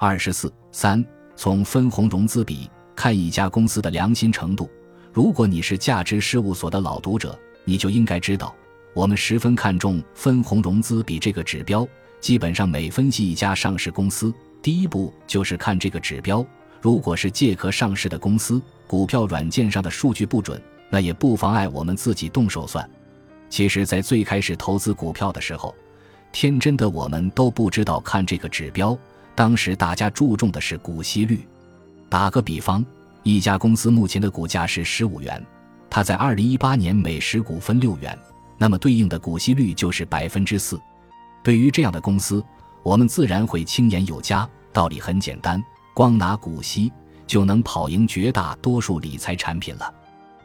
24.3 从分红融资比看一家公司的良心程度。如果你是价值事务所的老读者，你就应该知道，我们十分看重分红融资比这个指标。基本上每分析一家上市公司，第一步就是看这个指标。如果是借壳上市的公司，股票软件上的数据不准，那也不妨碍我们自己动手算。其实在最开始投资股票的时候，天真的我们都不知道看这个指标，当时大家注重的是股息率。打个比方，一家公司目前的股价是15元，它在2018年每10股分6元，那么对应的股息率就是 4%。 对于这样的公司，我们自然会青眼有加。道理很简单，光拿股息就能跑赢绝大多数理财产品了。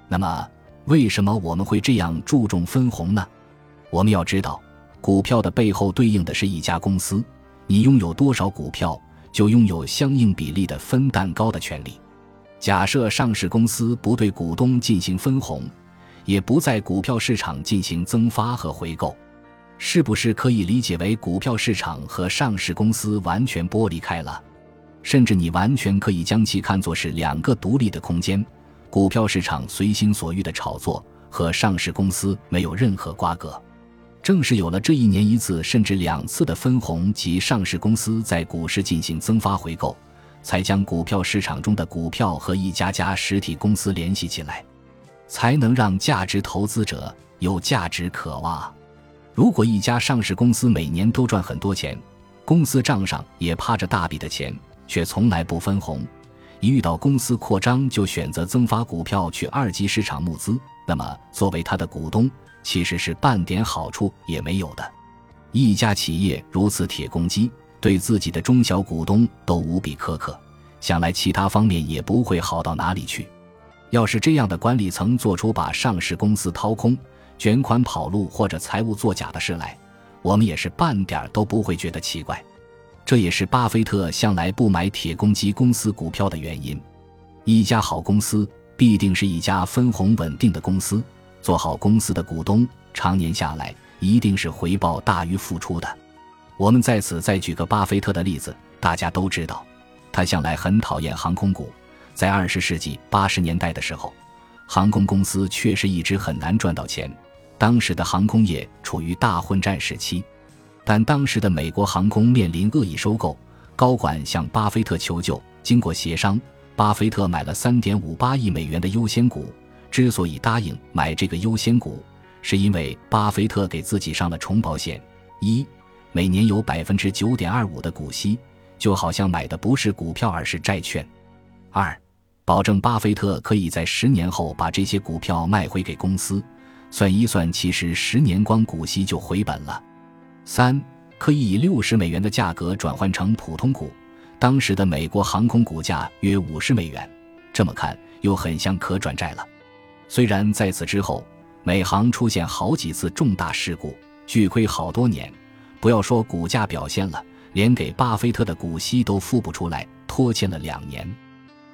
那么为什么我们会这样注重分红呢？我们要知道，股票的背后对应的是一家公司，你拥有多少股票，就拥有相应比例的分蛋糕的权利。假设上市公司不对股东进行分红，也不在股票市场进行增发和回购，是不是可以理解为股票市场和上市公司完全剥离开了？甚至你完全可以将其看作是两个独立的空间，股票市场随心所欲的炒作和上市公司没有任何瓜葛。正是有了这一年一次甚至2次的分红及上市公司在股市进行增发回购，才将股票市场中的股票和一家家实体公司联系起来，才能让价值投资者有价值可挖。如果一家上市公司每年都赚很多钱，公司账上也趴着大笔的钱，却从来不分红，一遇到公司扩张就选择增发股票去二级市场募资，那么作为他的股东，其实是半点好处也没有的。一家企业如此铁公鸡，对自己的中小股东都无比苛刻，想来其他方面也不会好到哪里去。要是这样的管理层做出把上市公司掏空、卷款跑路或者财务作假的事来，我们也是半点都不会觉得奇怪。这也是巴菲特向来不买铁公鸡公司股票的原因。一家好公司必定是一家分红稳定的公司，做好公司的股东，常年下来一定是回报大于付出的。我们在此再举个巴菲特的例子，大家都知道，他向来很讨厌航空股。在20世纪80年代的时候，航空公司确实一直很难赚到钱，当时的航空业处于大混战时期。但当时的美国航空面临恶意收购，高管向巴菲特求救，经过协商，巴菲特买了 3.58 亿美元的优先股。之所以答应买这个优先股，是因为巴菲特给自己上了重保险：一，每年有 9.25% 的股息，就好像买的不是股票而是债券；二，保证巴菲特可以在10年后把这些股票卖回给公司，算一算其实10年光股息就回本了；三，可以以$60的价格转换成普通股，当时的美国航空股价约$50。这么看又很像可转债了。虽然在此之后，美航出现好几次重大事故，巨亏好多年，不要说股价表现了，连给巴菲特的股息都付不出来，拖欠了2年。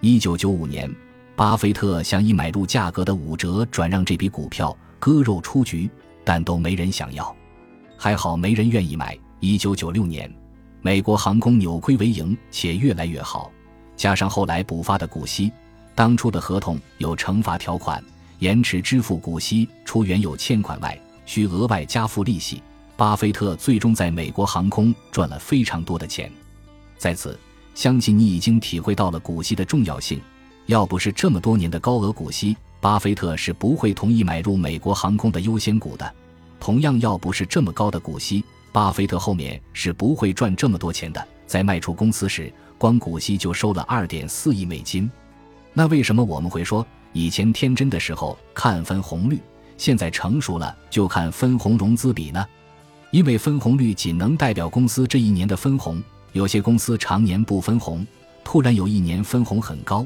1995年，巴菲特想以买入价格的5折转让这笔股票，割肉出局，但都没人想要。还好没人愿意买。1996年，美国航空扭亏为盈，且越来越好，加上后来补发的股息，当初的合同有惩罚条款，延迟支付股息除原有欠款外，需额外加付利息。巴菲特最终在美国航空赚了非常多的钱。在此，相信你已经体会到了股息的重要性。要不是这么多年的高额股息，巴菲特是不会同意买入美国航空的优先股的。同样，要不是这么高的股息，巴菲特后面是不会赚这么多钱的。在卖出公司时，光股息就收了 2.4 亿美金。那为什么我们会说以前天真的时候看分红率，现在成熟了就看分红融资比呢？因为分红率仅能代表公司这一年的分红，有些公司常年不分红，突然有一年分红很高，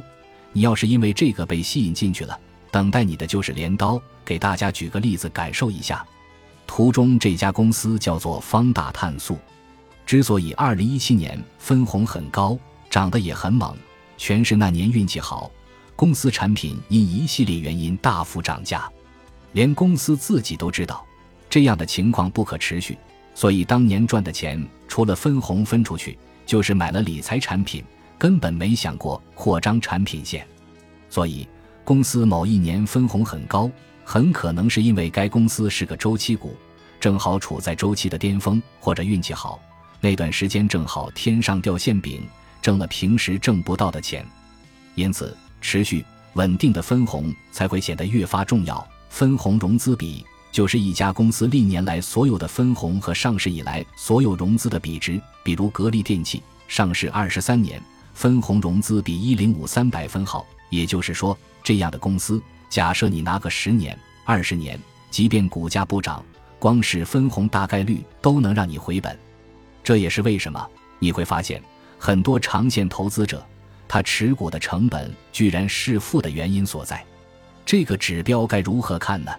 你要是因为这个被吸引进去了，等待你的就是镰刀。给大家举个例子感受一下。图中这家公司叫做方大碳素，之所以2017年分红很高，涨得也很猛，全是那年运气好，公司产品因一系列原因大幅涨价，连公司自己都知道这样的情况不可持续，所以当年赚的钱除了分红分出去，就是买了理财产品，根本没想过扩张产品线。所以公司某一年分红很高，很可能是因为该公司是个周期股，正好处在周期的巅峰，或者运气好，那段时间正好天上掉馅饼，挣了平时挣不到的钱。因此持续稳定的分红才会显得越发重要。分红融资比就是一家公司历年来所有的分红和上市以来所有融资的比值，比如格力电器上市23年，分红融资比105/300，也就是说，这样的公司，假设你拿个10年、20年，即便股价不涨，光是分红大概率都能让你回本。这也是为什么你会发现，很多长线投资者，他持股的成本居然是负的原因所在。这个指标该如何看呢？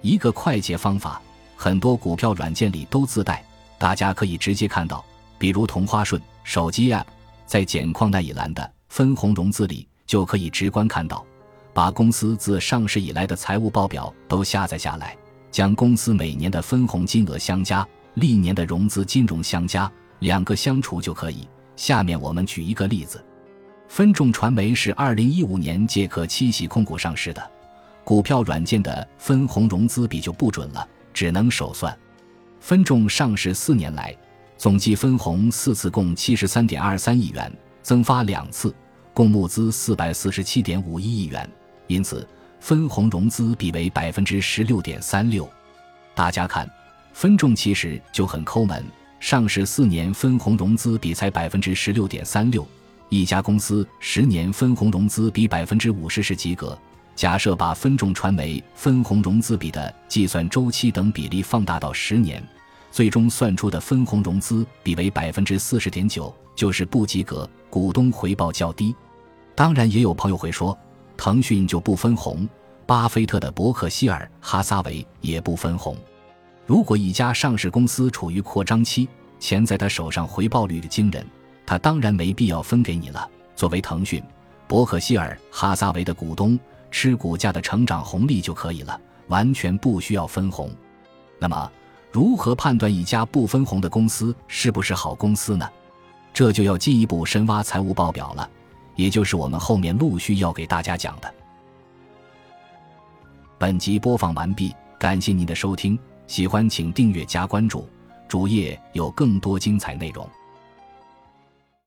一个快捷方法，很多股票软件里都自带，大家可以直接看到，比如同花顺手机 App， 在简况那一栏的分红融资里就可以直观看到，把公司自上市以来的财务报表都下载下来，将公司每年的分红金额相加，历年的融资金融相加，两个相除就可以。下面我们举一个例子，分众传媒是2015年借壳七喜控股上市的，股票软件的分红融资比就不准了，只能手算。分众上市4年来，总计分红4次，共 73.23 亿元，增发2次，共募资 447.51 亿元，因此分红融资比为 16.36%。 大家看，分众其实就很抠门，上市4年分红融资比才 16.36%，一家公司10年分红融资比 50% 是及格。假设把分众传媒分红融资比的计算周期等比例放大到10年，最终算出的分红融资比为 40.9%， 就是不及格，股东回报较低。当然也有朋友会说，腾讯就不分红，巴菲特的伯克希尔哈撒韦也不分红。如果一家上市公司处于扩张期，钱在他手上回报率惊人，他当然没必要分给你了。作为腾讯、伯克希尔哈撒韦的股东，吃股价的成长红利就可以了，完全不需要分红。那么如何判断一家不分红的公司是不是好公司呢？这就要进一步深挖财务报表了，也就是我们后面陆续要给大家讲的。本集播放完毕，感谢您的收听，喜欢请订阅加关注，主页有更多精彩内容。